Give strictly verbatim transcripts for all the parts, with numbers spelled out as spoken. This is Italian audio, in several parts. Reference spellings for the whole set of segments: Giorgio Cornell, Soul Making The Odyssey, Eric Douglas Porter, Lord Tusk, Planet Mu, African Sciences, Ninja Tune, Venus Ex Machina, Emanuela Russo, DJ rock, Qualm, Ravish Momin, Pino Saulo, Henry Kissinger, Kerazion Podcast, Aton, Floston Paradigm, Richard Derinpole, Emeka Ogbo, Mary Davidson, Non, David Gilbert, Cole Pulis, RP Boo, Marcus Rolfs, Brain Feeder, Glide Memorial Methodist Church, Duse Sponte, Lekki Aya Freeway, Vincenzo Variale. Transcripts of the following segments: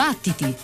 Battiti.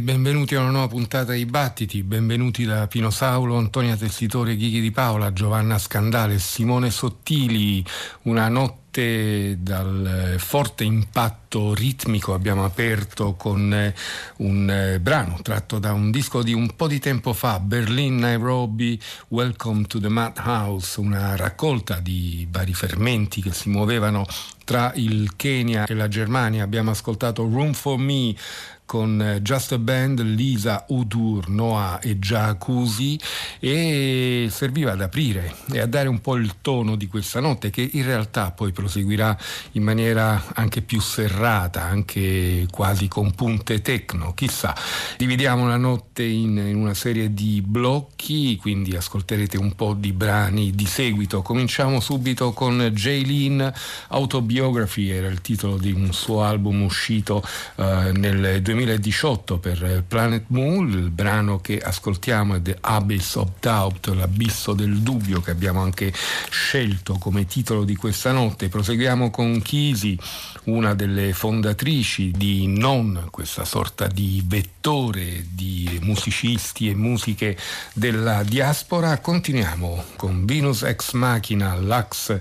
Benvenuti a una nuova puntata di Battiti, benvenuti da Pino Saulo, Antonia Tessitore, Ghighi Di Paola, Giovanna Scandale, Simone Sottili. Una notte dal forte impatto ritmico, abbiamo aperto con un brano tratto da un disco di un po' di tempo fa, Berlin, Nairobi, Welcome to the Madhouse, una raccolta di vari fermenti che si muovevano tra il Kenya e la Germania. Abbiamo ascoltato Room for Me con Just a Band, Lisa, Udur, Noah e Giacusi, e serviva ad aprire e a dare un po' il tono di questa notte, che in realtà poi proseguirà in maniera anche più serrata, anche quasi con punte techno, chissà. Dividiamo la notte in, in una serie di blocchi, quindi ascolterete un po' di brani di seguito. Cominciamo subito con Jaylin, Autobiography era il titolo di un suo album uscito eh, nel duemiladiciotto per Planet Moon. Il brano che ascoltiamo è The Abyss of Doubt, l'abisso del dubbio, che abbiamo anche scelto come titolo di questa notte. Proseguiamo con Kisi, una delle delle fondatrici di Non, questa sorta di vettore di musicisti e musiche della diaspora. Continuiamo con Venus Ex Machina. Lux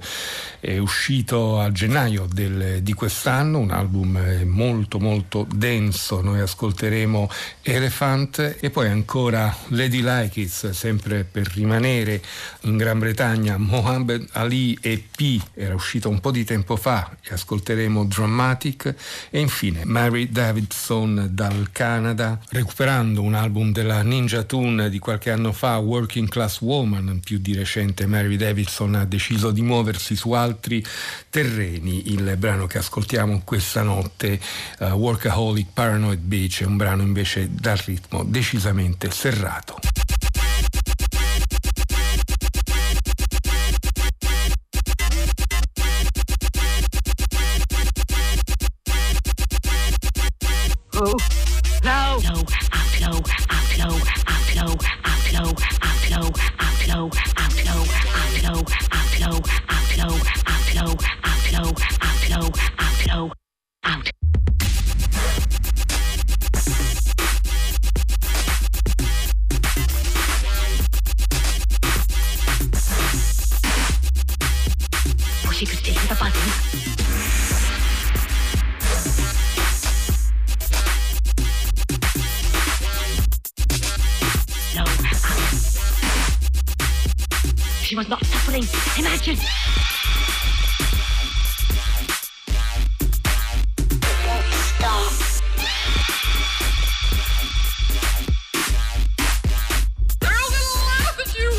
è uscito a gennaio del, di quest'anno, un album molto molto denso. Noi ascolteremo Elephant e poi ancora Lady Like It, sempre per rimanere in Gran Bretagna. Mohammed Ali E P era uscito un po' di tempo fa e ascolteremo Dramatic, e infine Mary Davidson dal Canada, recuperando un album della Ninja Tune di qualche anno fa, Working Class Woman. Più di recente Mary Davidson ha deciso di muoversi su altri terreni. Il brano che ascoltiamo questa notte, uh, Workaholic Paranoid Beach, è un brano invece dal ritmo decisamente serrato. Low, low, low, out low, out low, out low, out low, out low, out low, out low, out low, out low, out low, out low, out low, out low, out low, out. Wish you could see the button. She was not suffering. Imagine. Stop. I love you.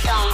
Stop.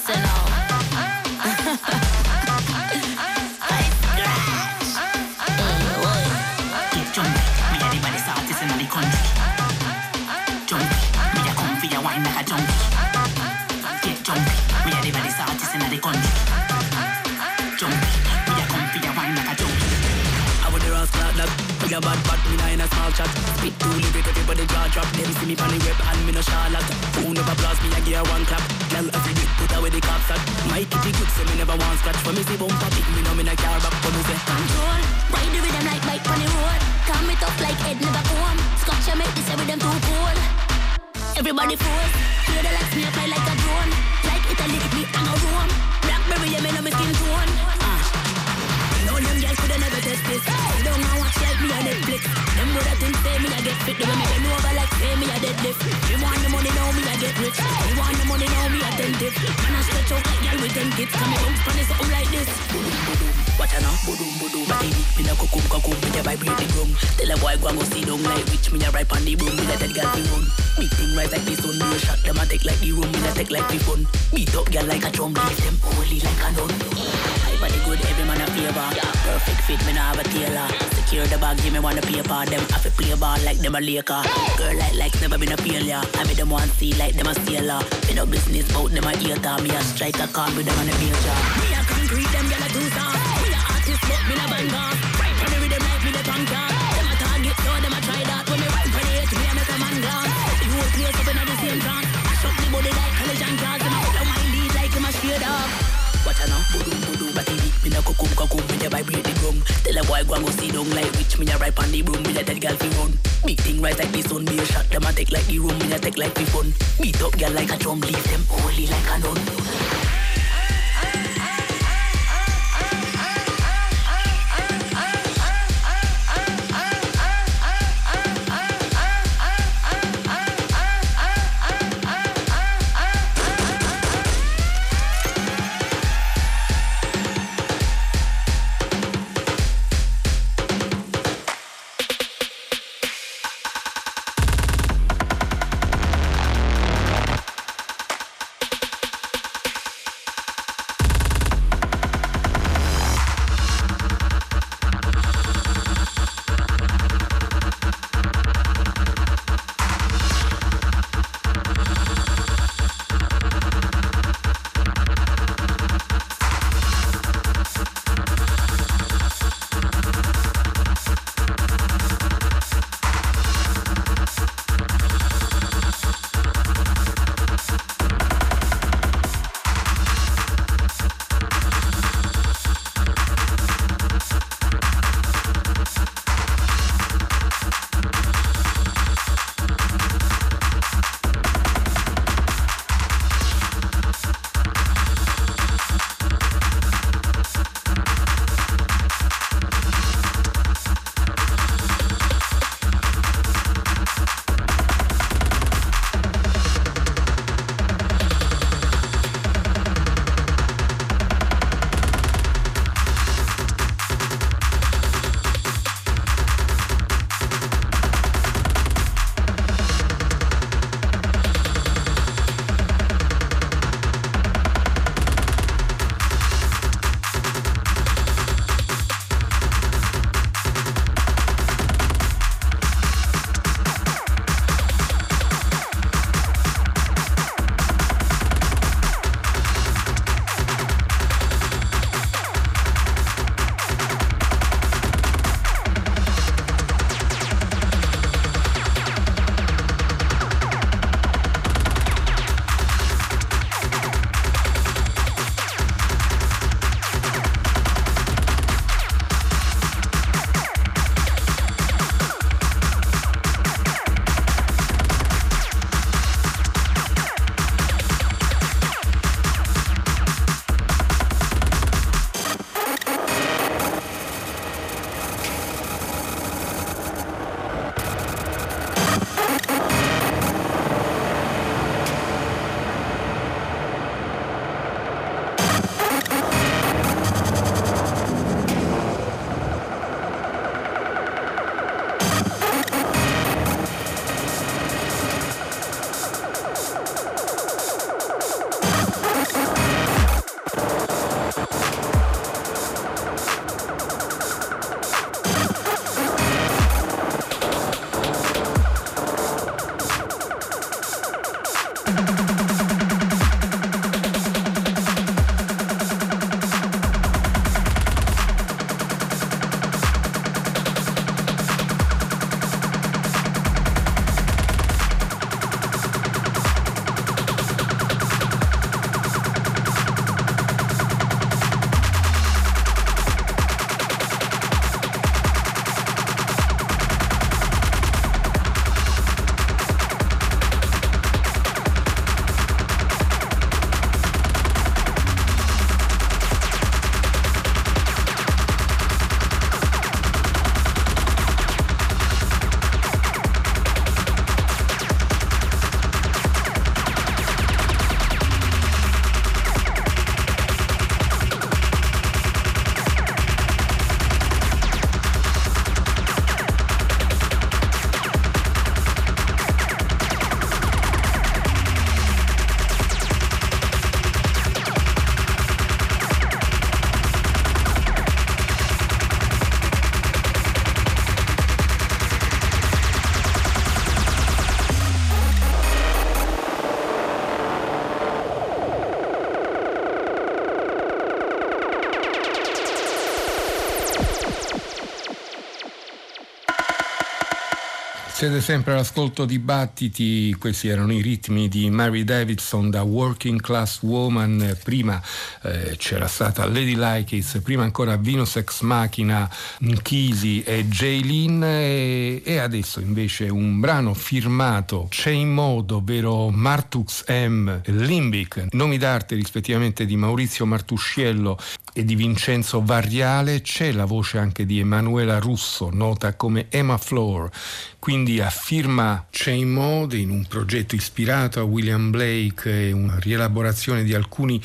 arsenal. Bad, bad, me nah in a small chat. Spit too little, everybody jaw drop. Them see me pan the web and me no charlotte. Who never blast me, I give her one clap. Girl, every bit put away the cops at. My kitty good, so me never want scratch. For me see bump up, pick me now, me nah care back. For me say control, ride the rhythm like bike on the road. Calm it up like head never home. Scotch, I make this every them too cold. Everybody force, play the lights, me apply like a drone. Like Italy, it me hang a roam. Blackberry, yeah, me know me skin tone. This. Hey. Don't know watch like me a Netflix. Them woulda think say me a get fit. They want me bend over like say me a deadlift. You want the money now me a get rich. You want the money now me a attentive. Man I stretch out like y'all with them kids. Come on, funny something like this. Watch out now, boom boom. Battiti, me na kukum kukum. Me a vibrate the drum. Tell a boy go and go see down like rich. Me a rip on the broom. Me a dead girl be run. Big thing rise like the sun. Me a shot them a take like the room. Me a take like the fun. Beat up girl like a drum. Leave them holy like a nun. But the good every man a favor. Perfect fit, me nah have a tailor. Secure the bag, give me one a paper. Them have to play ball like them a Laker. Girl like likes never been a failure. I made them want see like them a sailor. Me no business bout them a hater. Me a striker, can't be them on a major. Me a concrete, them gyal a too soft. Me a artist, but me no bang off. Right from the rhythm like me the punker. Them a target, so them a try that. When me right from the edge, me a make a man glance. You whole place up inna the same trance. I shot the body like collision cars. Them a hold down my lead like him a straight up. Watch out now, boom boom, Battiti. Me na kukum kukum, me a vibrate the drum. Tell a boy go and go see down like rich. Me a rip on the broom, me a dead girl fi run. Big thing rise like the sun, me a shot them a take like the room, me a take like the fun. Beat up girl like a drum, leave them holy like a nun. Siete sempre all'ascolto di Battiti, questi erano i ritmi di Mary Davidson da Working Class Woman, prima eh, c'era stata Lady Like It, prima ancora Venus Ex Machina, Nkisi e Jaylin, e, e adesso invece un brano firmato Chain Mode, ovvero Martux M Limbic, nomi d'arte rispettivamente di Maurizio Martusciello e di Vincenzo Variale. C'è la voce anche di Emanuela Russo, nota come Emma Floor, quindi a firma Chain Mode, in un progetto ispirato a William Blake, una rielaborazione di alcuni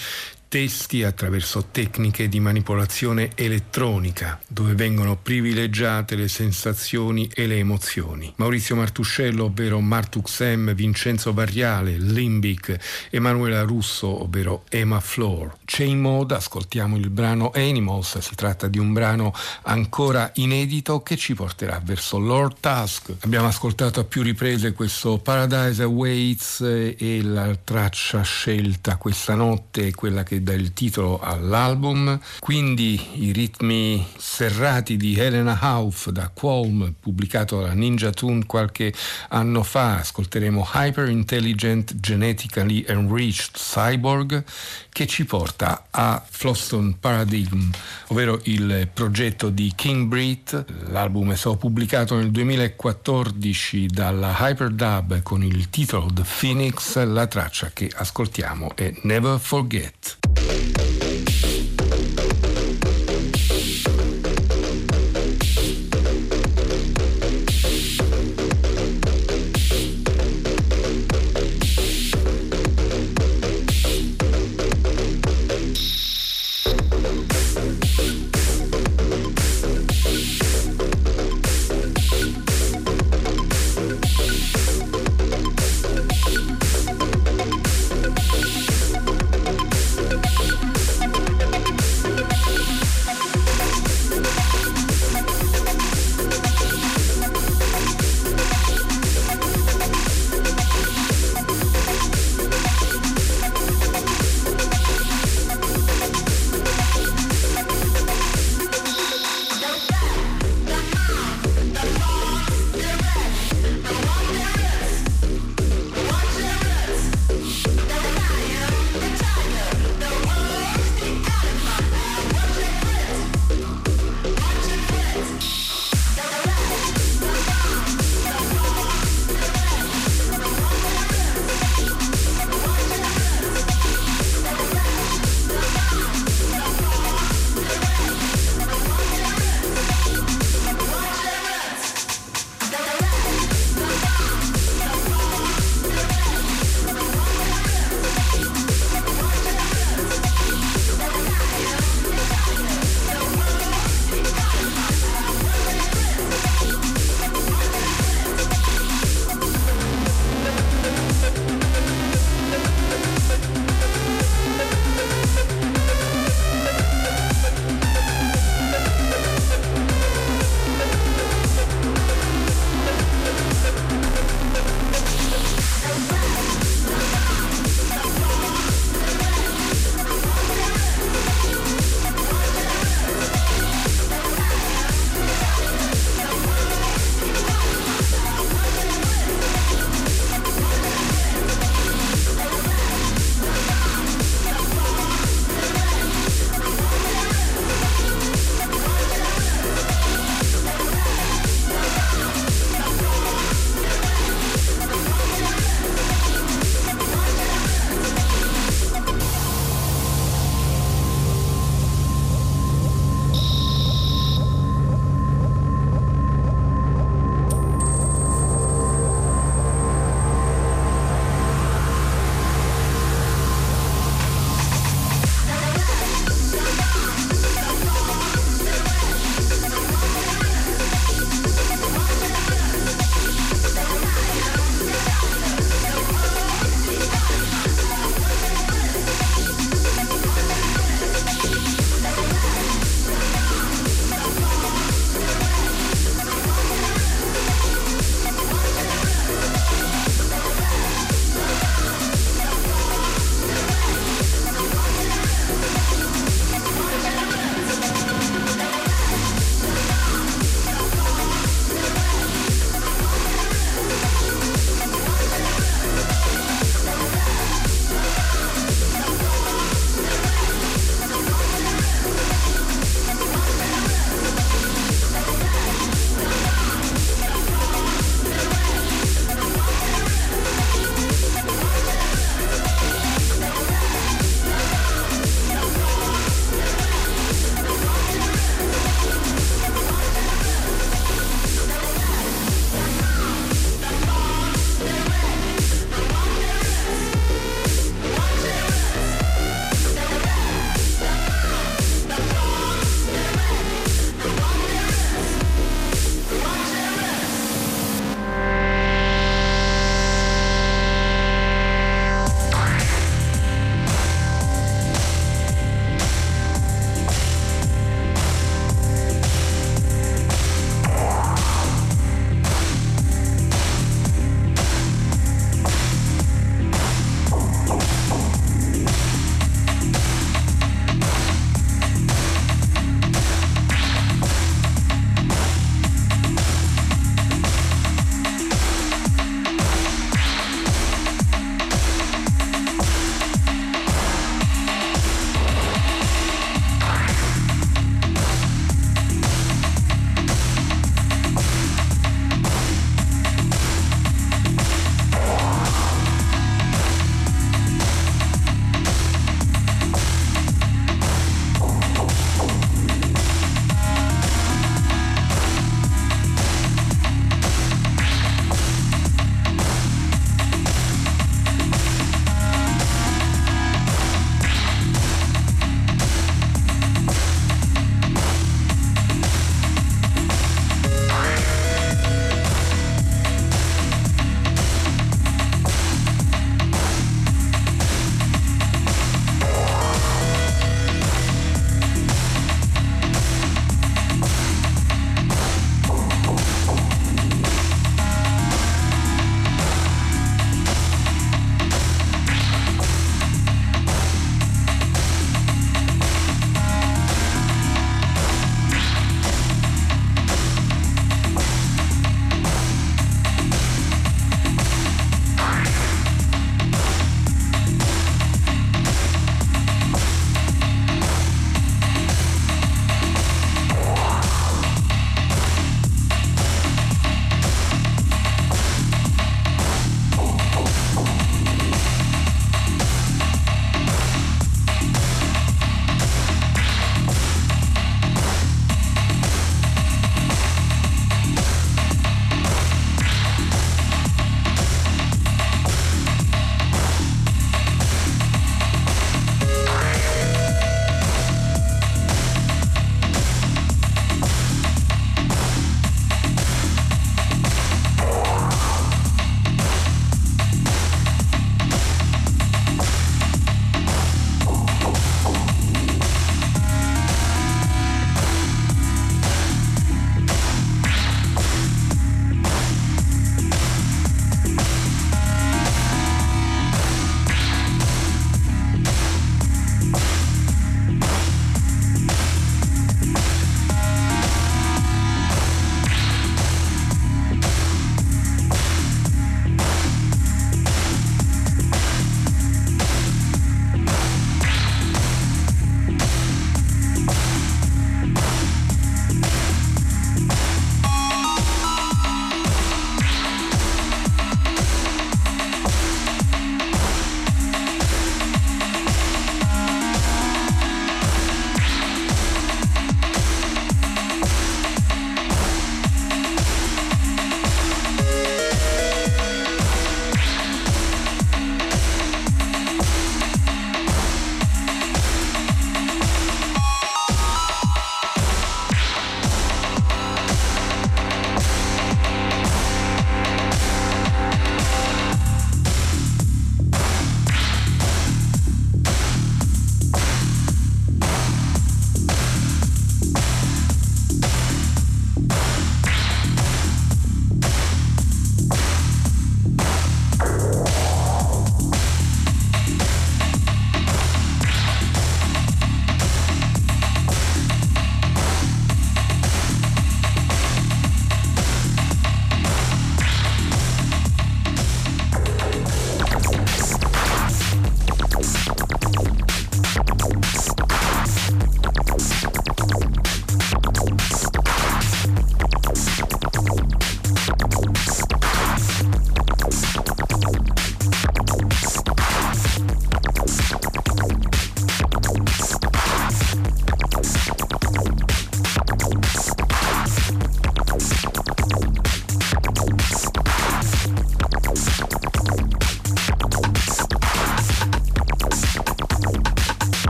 testi attraverso tecniche di manipolazione elettronica, dove vengono privilegiate le sensazioni e le emozioni. Maurizio Martusciello, ovvero Martux M, Vincenzo Variale, Limbic, Emanuela Russo, ovvero Emma Floor. Chain Mode, ascoltiamo il brano Animals, si tratta di un brano ancora inedito che ci porterà verso Lord Tusk. Abbiamo ascoltato a più riprese questo Paradise Awaits e la traccia scelta questa notte è quella che dà il titolo all'album, quindi i ritmi serrati di Helena Hauff da Qualm, pubblicato da Ninja Tune qualche anno fa. Ascolteremo Hyper Intelligent Genetically Enriched Cyborg, che ci porta a Floston Paradigm, ovvero il progetto di King Brit. L'album è stato pubblicato nel duemilaquattordici dalla Hyperdub con il titolo The Phoenix. La traccia che ascoltiamo è Never Forget.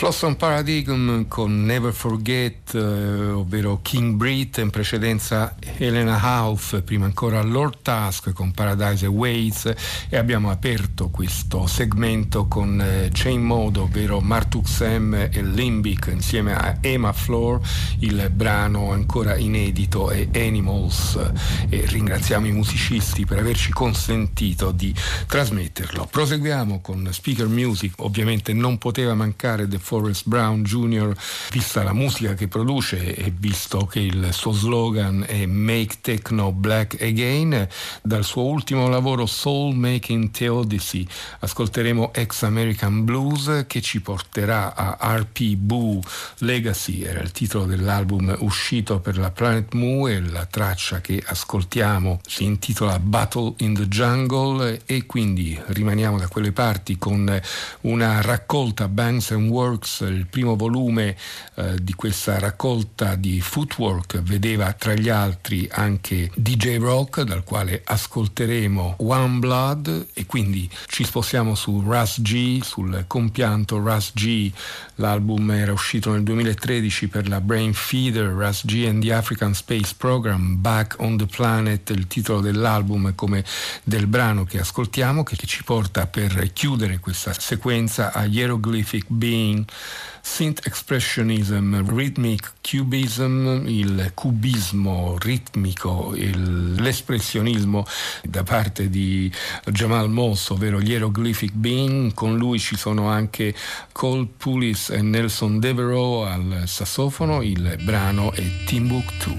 Flossom Paradigm con Never Forget, eh, ovvero King Brit, in precedenza Helena Hauff, prima ancora Lord Tusk con Paradise Awaits, e abbiamo aperto questo segmento con eh, Chain Mode, ovvero Martux M Limbic insieme a Emma Floor, il brano ancora inedito è Animals, e ringraziamo i musicisti per averci consentito di trasmetterlo. Proseguiamo con Speaker Music, ovviamente non poteva mancare The Forest Brown Junior, vista la musica che produce e visto che il suo slogan è Make Techno Black Again. Dal suo ultimo lavoro Soul Making The Odyssey ascolteremo Ex American Blues, che ci porterà a R P Boo Legacy, era il titolo dell'album uscito per la Planet Mu, e la traccia che ascoltiamo si intitola Battle in the Jungle, e quindi rimaniamo da quelle parti con una raccolta Banks and Works. Il primo volume eh, di questa raccolta di Footwork vedeva tra gli altri anche D J Rock, dal quale ascolteremo One Blood, e quindi ci spostiamo su Ras G, sul compianto Ras G. L'album era uscito nel duemilatredici per la Brain Feeder, Ras G and the African Space Program, Back on the Planet, il titolo dell'album come del brano che ascoltiamo, che ci porta per chiudere questa sequenza a Hieroglyphic Being, Synth Expressionism, Rhythmic Cubism, il cubismo ritmico e l'espressionismo da parte di Jamal Moss, ovvero gli Hieroglyphic Being. Con lui ci sono anche Cole Pulis e Nelson Devereaux al sassofono, il brano è Timbuktu.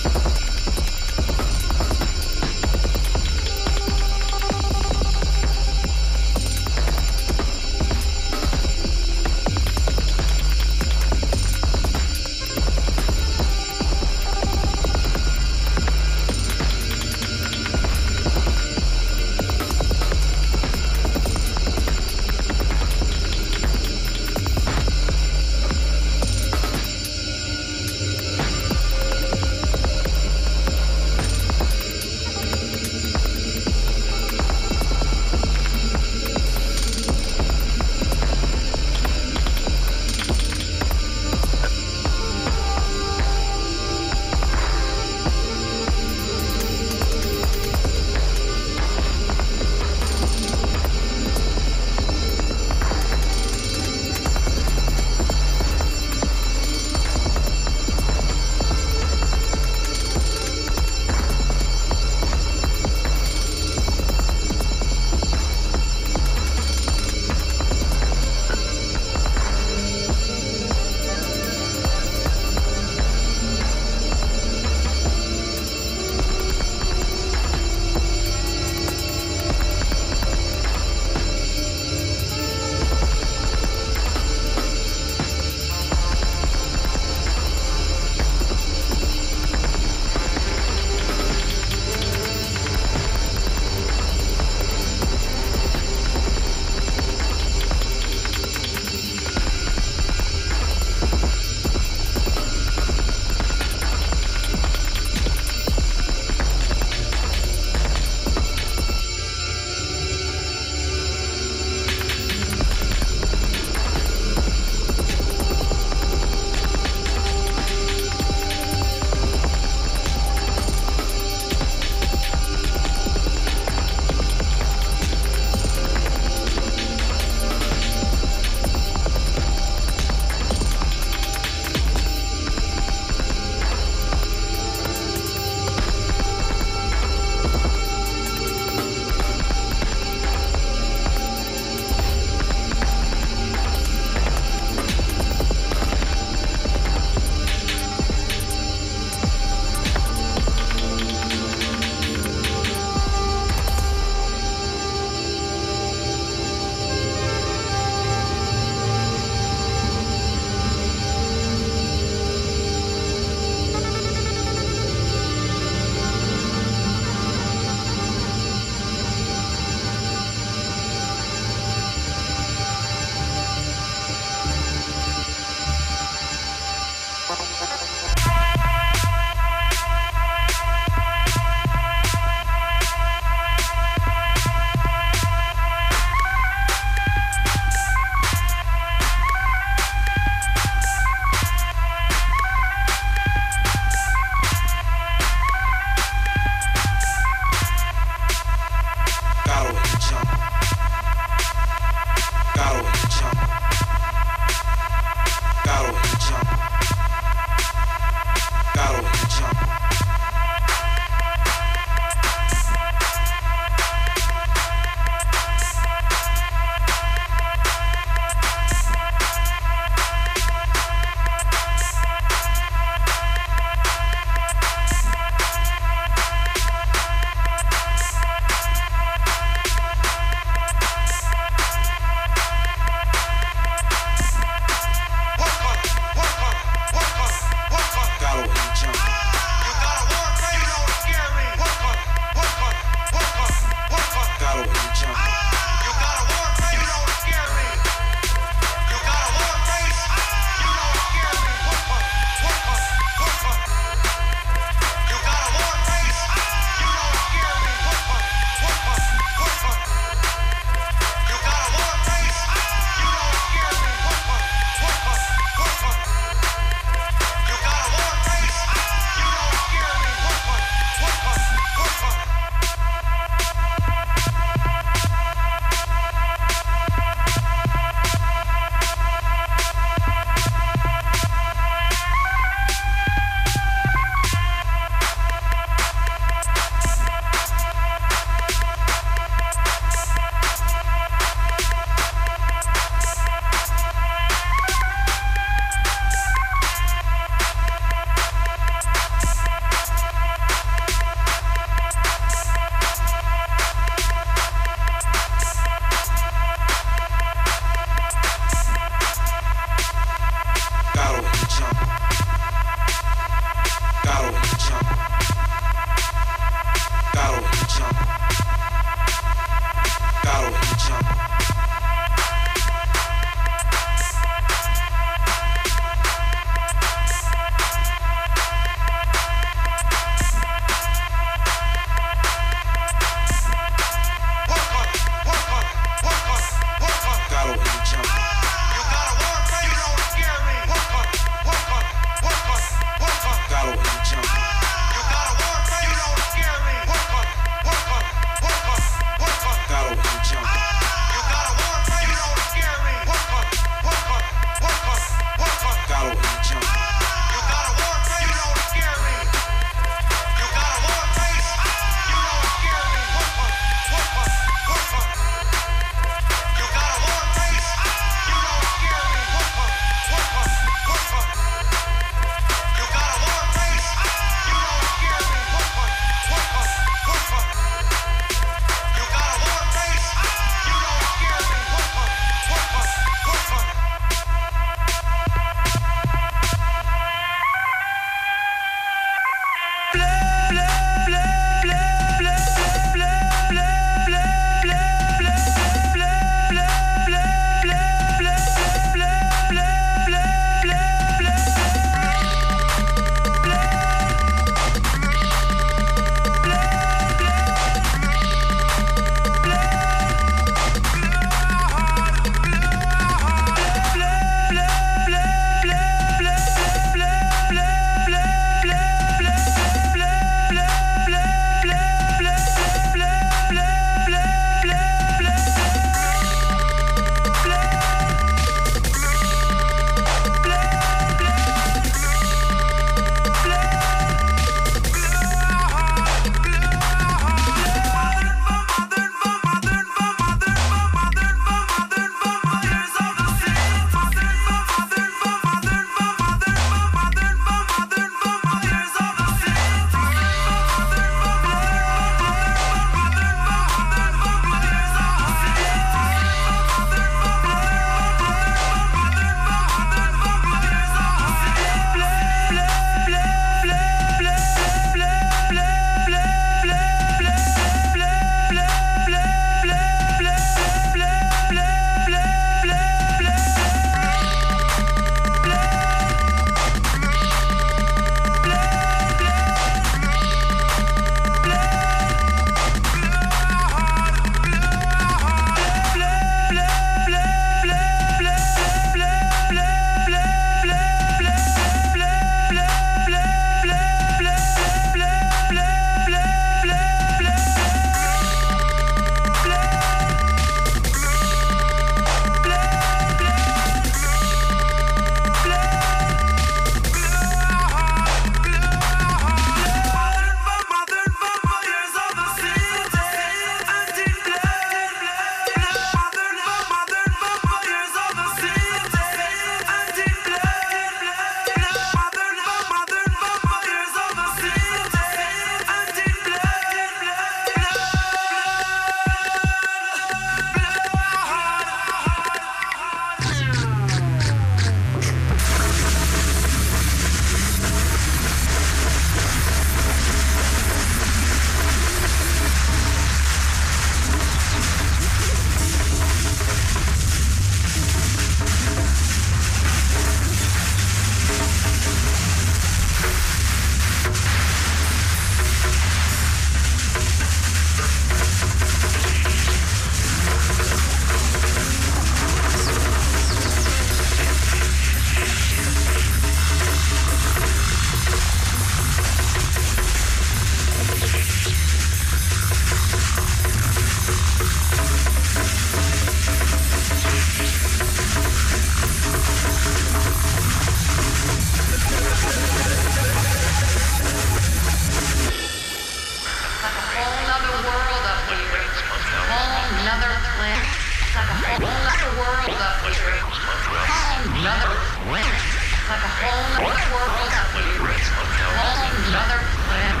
another planet. Like a whole nother world up here. Whole nother planet.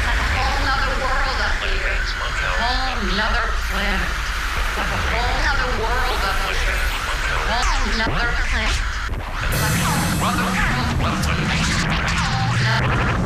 Like a whole nother world up here. Whole nother planet. Like a whole nother world up here. Whole nother planet. Like a whole nother world up here. Whole nother planet.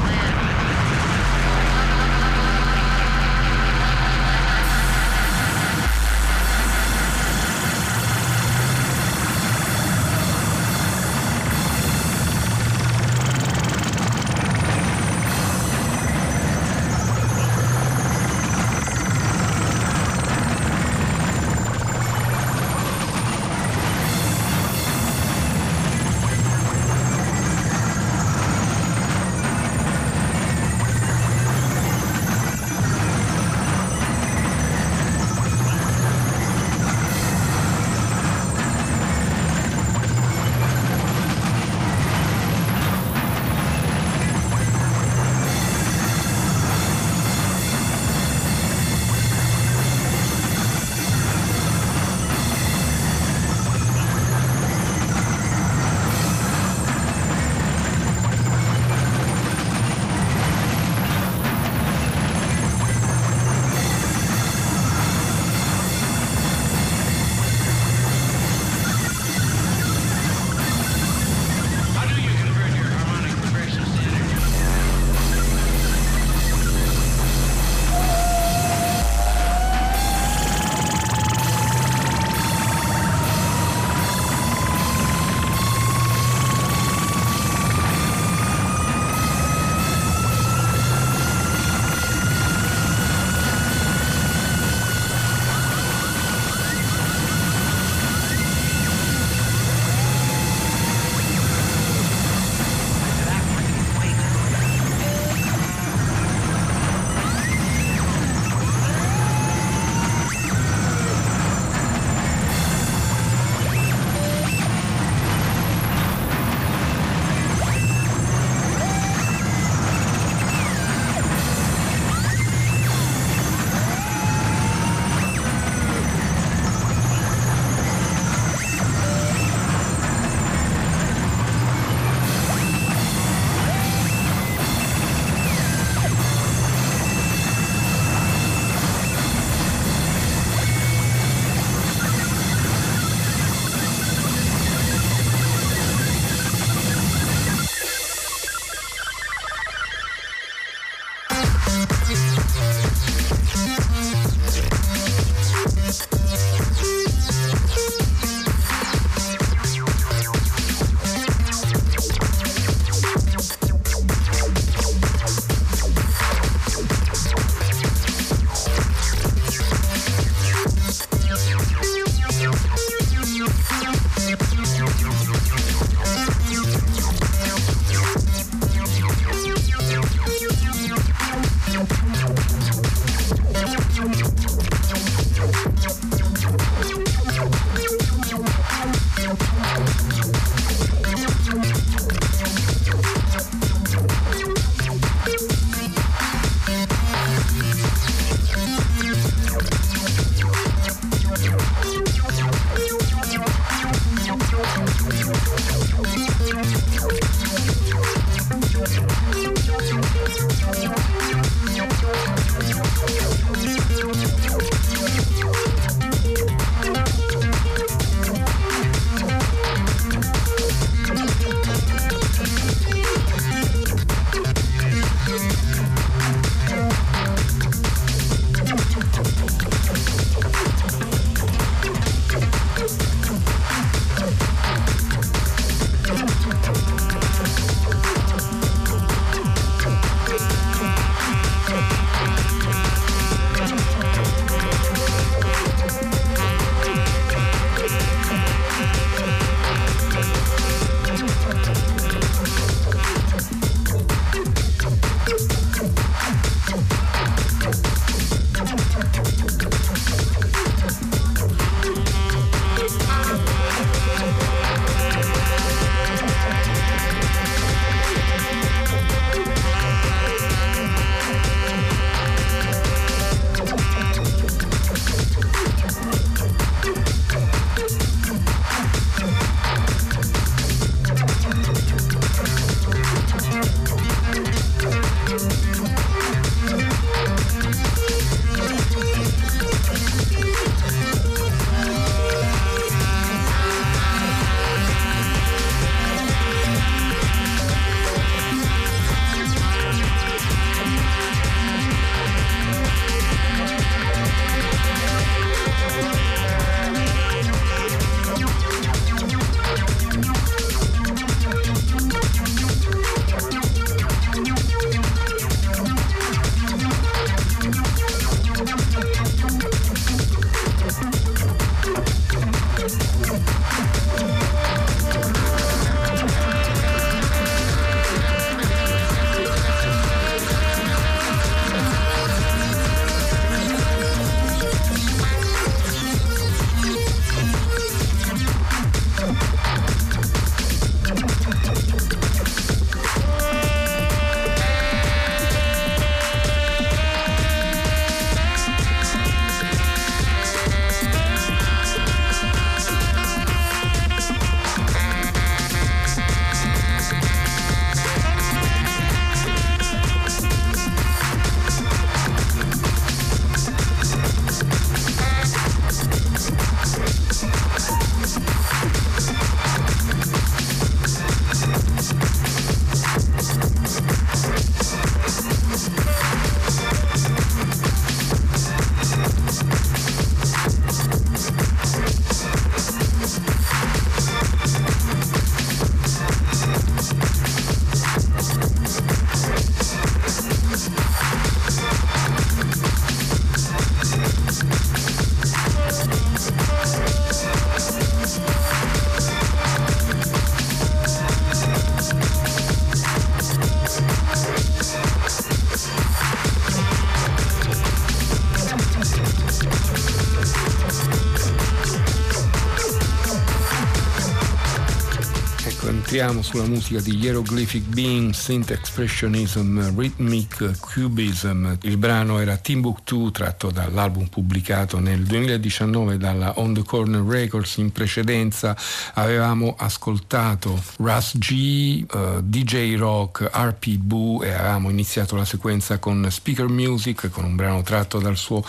concentriamo sulla musica di Hieroglyphic Being, Synth Expressionism, Rhythmic Cubism. Il brano era Timbuktu, tratto dall'album pubblicato nel duemiladiciannove dalla On The Corner Records. In precedenza avevamo ascoltato Ras G, uh, D J Rock, R P Boo e avevamo iniziato la sequenza con Speaker Music, con un brano tratto dal suo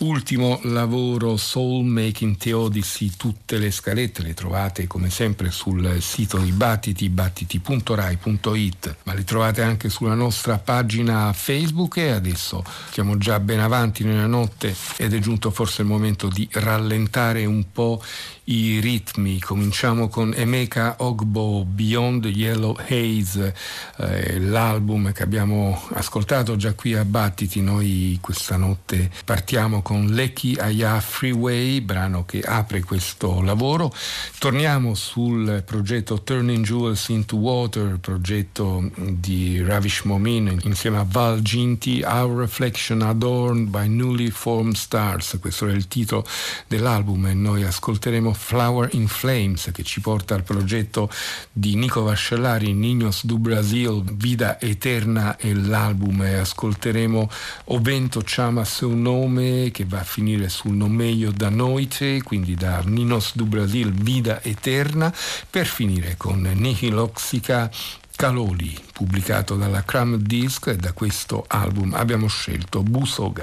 ultimo lavoro Soul Making The Odyssey. Tutte le scalette le trovate come sempre sul sito di Battiti, battiti punto rai punto it, ma le trovate anche sulla nostra pagina Facebook. E adesso siamo già ben avanti nella notte ed è giunto forse il momento di rallentare un po' i ritmi. Cominciamo con Emeka Ogbo, Beyond Yellow Haze, eh, l'album che abbiamo ascoltato già qui a Battiti. Noi questa notte partiamo con Lekki Aya Freeway, brano che apre questo lavoro. Torniamo sul progetto Turning Jewels into Water, progetto di Ravish Momin insieme a Val Ginti, Our Reflection Adorned by Newly Formed Stars. Questo era il titolo dell'album e noi ascolteremo Flower in Flames, che ci porta al progetto di Nico Vascellari, Ninos do Brasil, Vida Eterna e l'album, e ascolteremo O Vento Chama Seu Nome, che va a finire sul No Meglio da Noite, quindi da Ninos do Brasil, Vida Eterna, per finire con Nihiloxica Caloli, pubblicato dalla Cram Disc, e da questo album abbiamo scelto Busoga.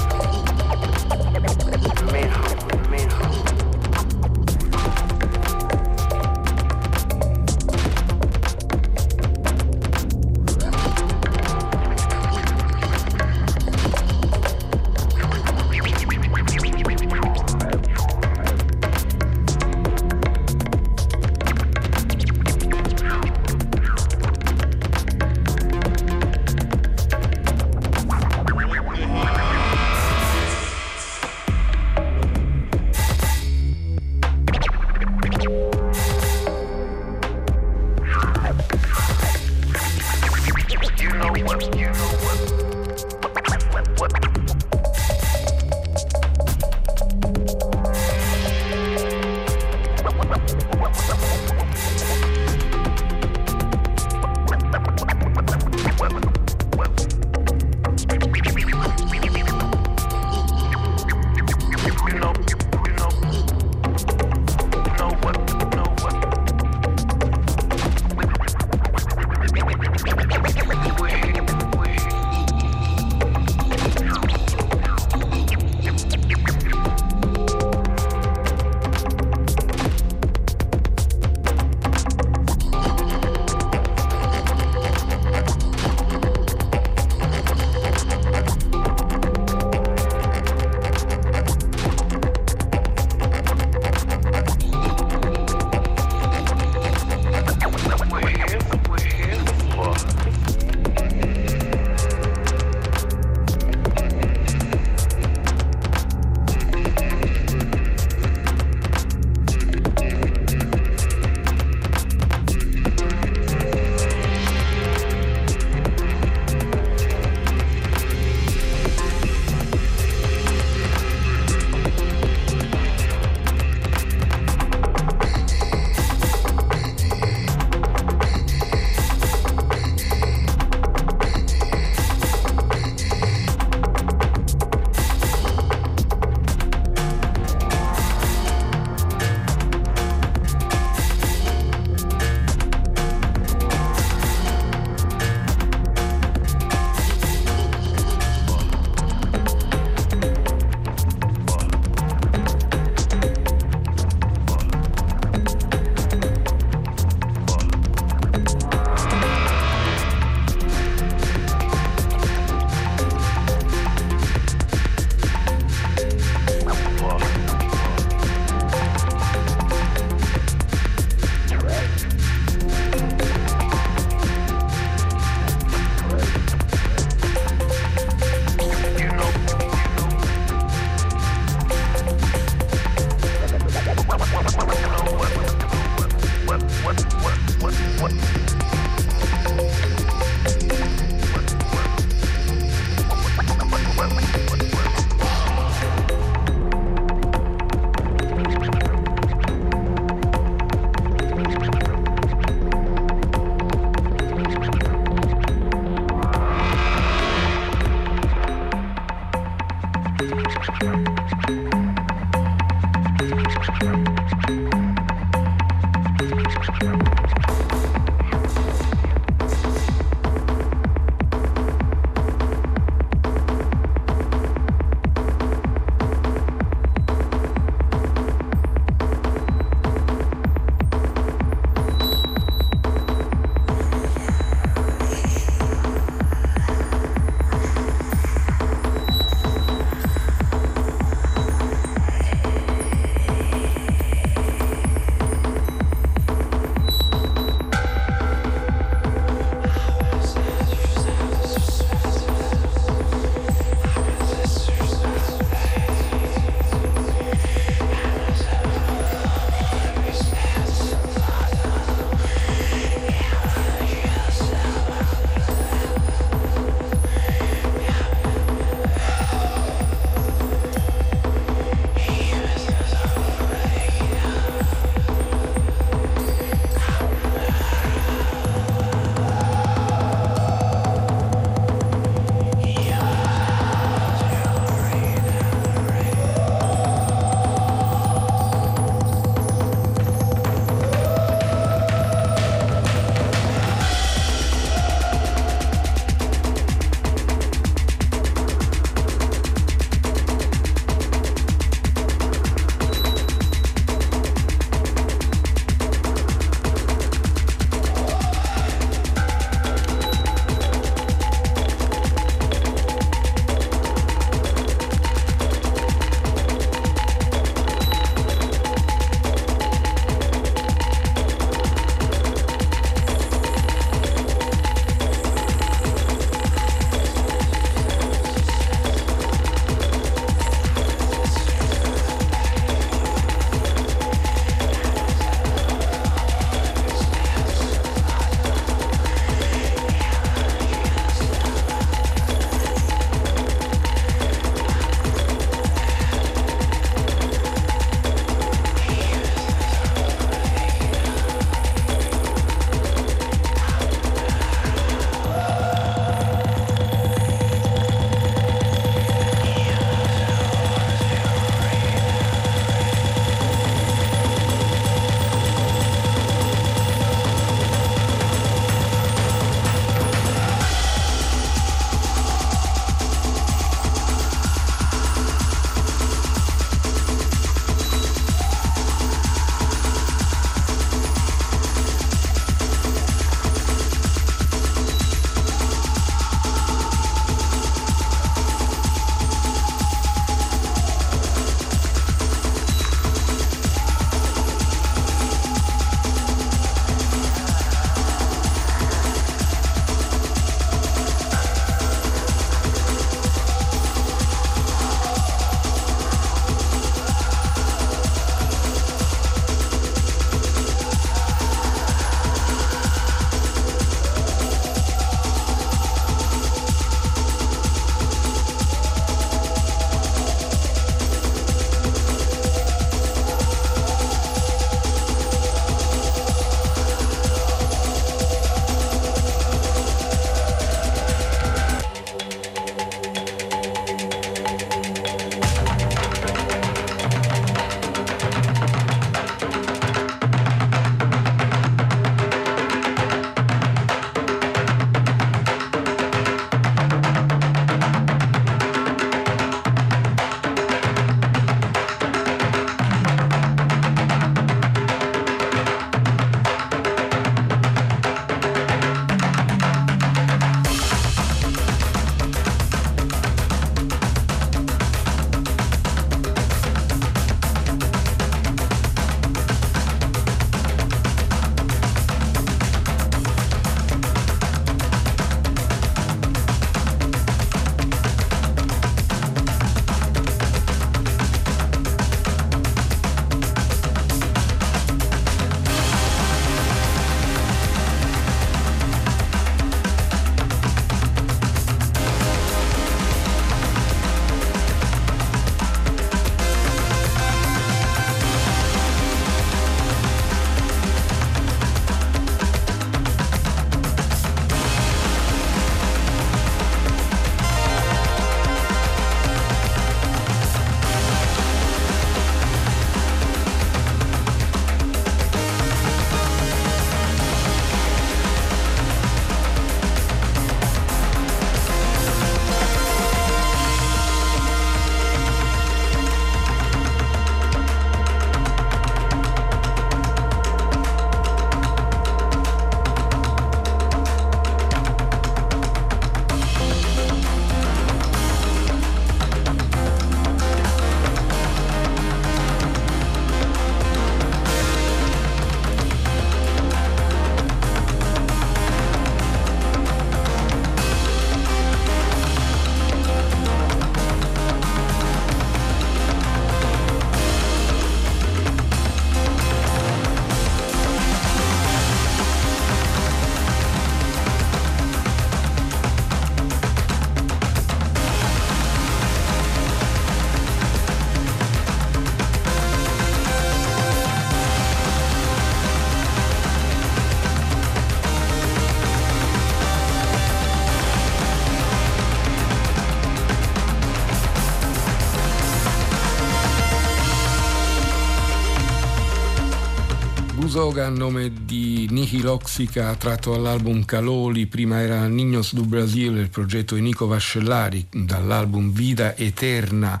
Busoga a nome di Nihiloxica, tratto dall'album Caloli. Prima era Ninos do Brasil, il progetto di Nico Vascellari, dall'album Vida Eterna.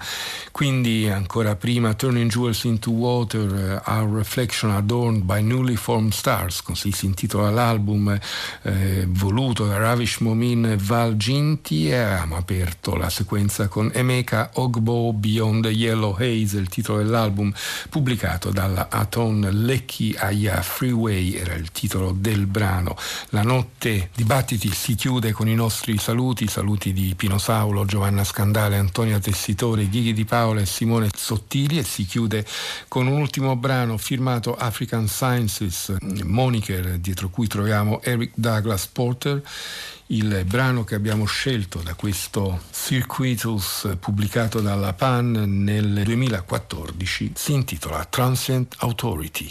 Quindi ancora prima Turning Jewels into Water, Our Reflection Adorned by Newly Formed Stars, così si intitola l'album eh, voluto da Ravish Momin e Val Ginti, e abbiamo aperto la sequenza con Emeka Ogbo, Beyond Yellow Haze, il titolo dell'album pubblicato dalla Aton Lecchi Aya Freeway, era il titolo del brano. La notte di Battiti si chiude con i nostri saluti, saluti di Pino Saulo, Giovanna Scandale, Antonia Tessitore, Ghighi Di Paola e Simone Sottili, e si chiude con un ultimo brano firmato African Sciences, moniker dietro cui troviamo Eric Douglas Porter. Il brano che abbiamo scelto da questo Circuitus pubblicato dalla Pan nel duemilaquattordici si intitola Transient Authority.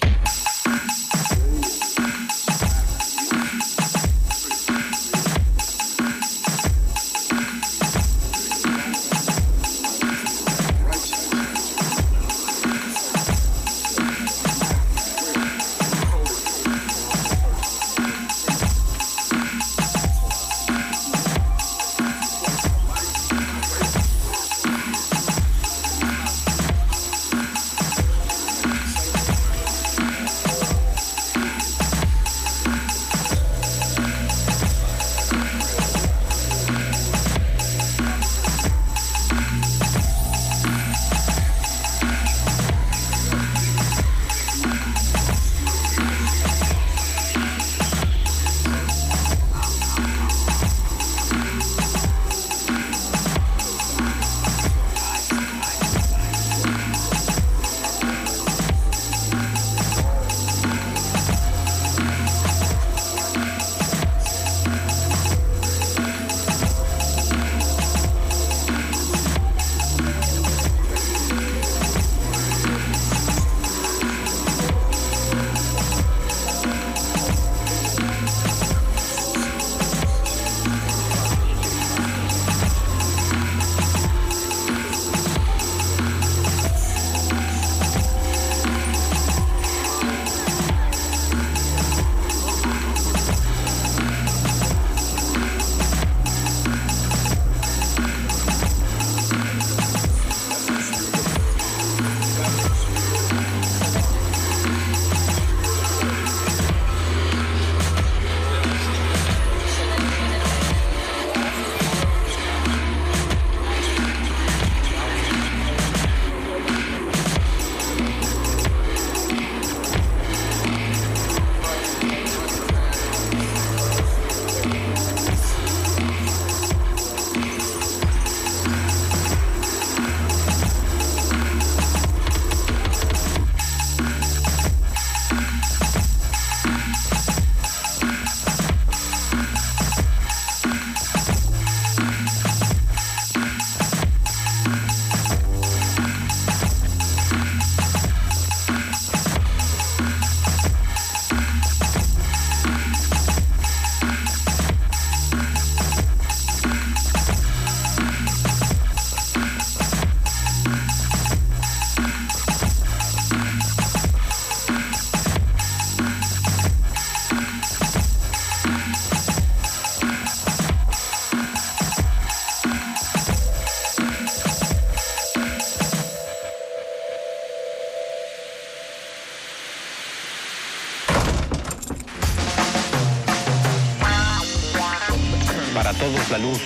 La luz.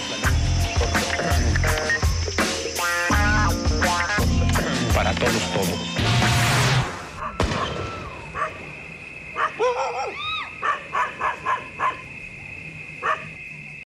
Para todos, todos.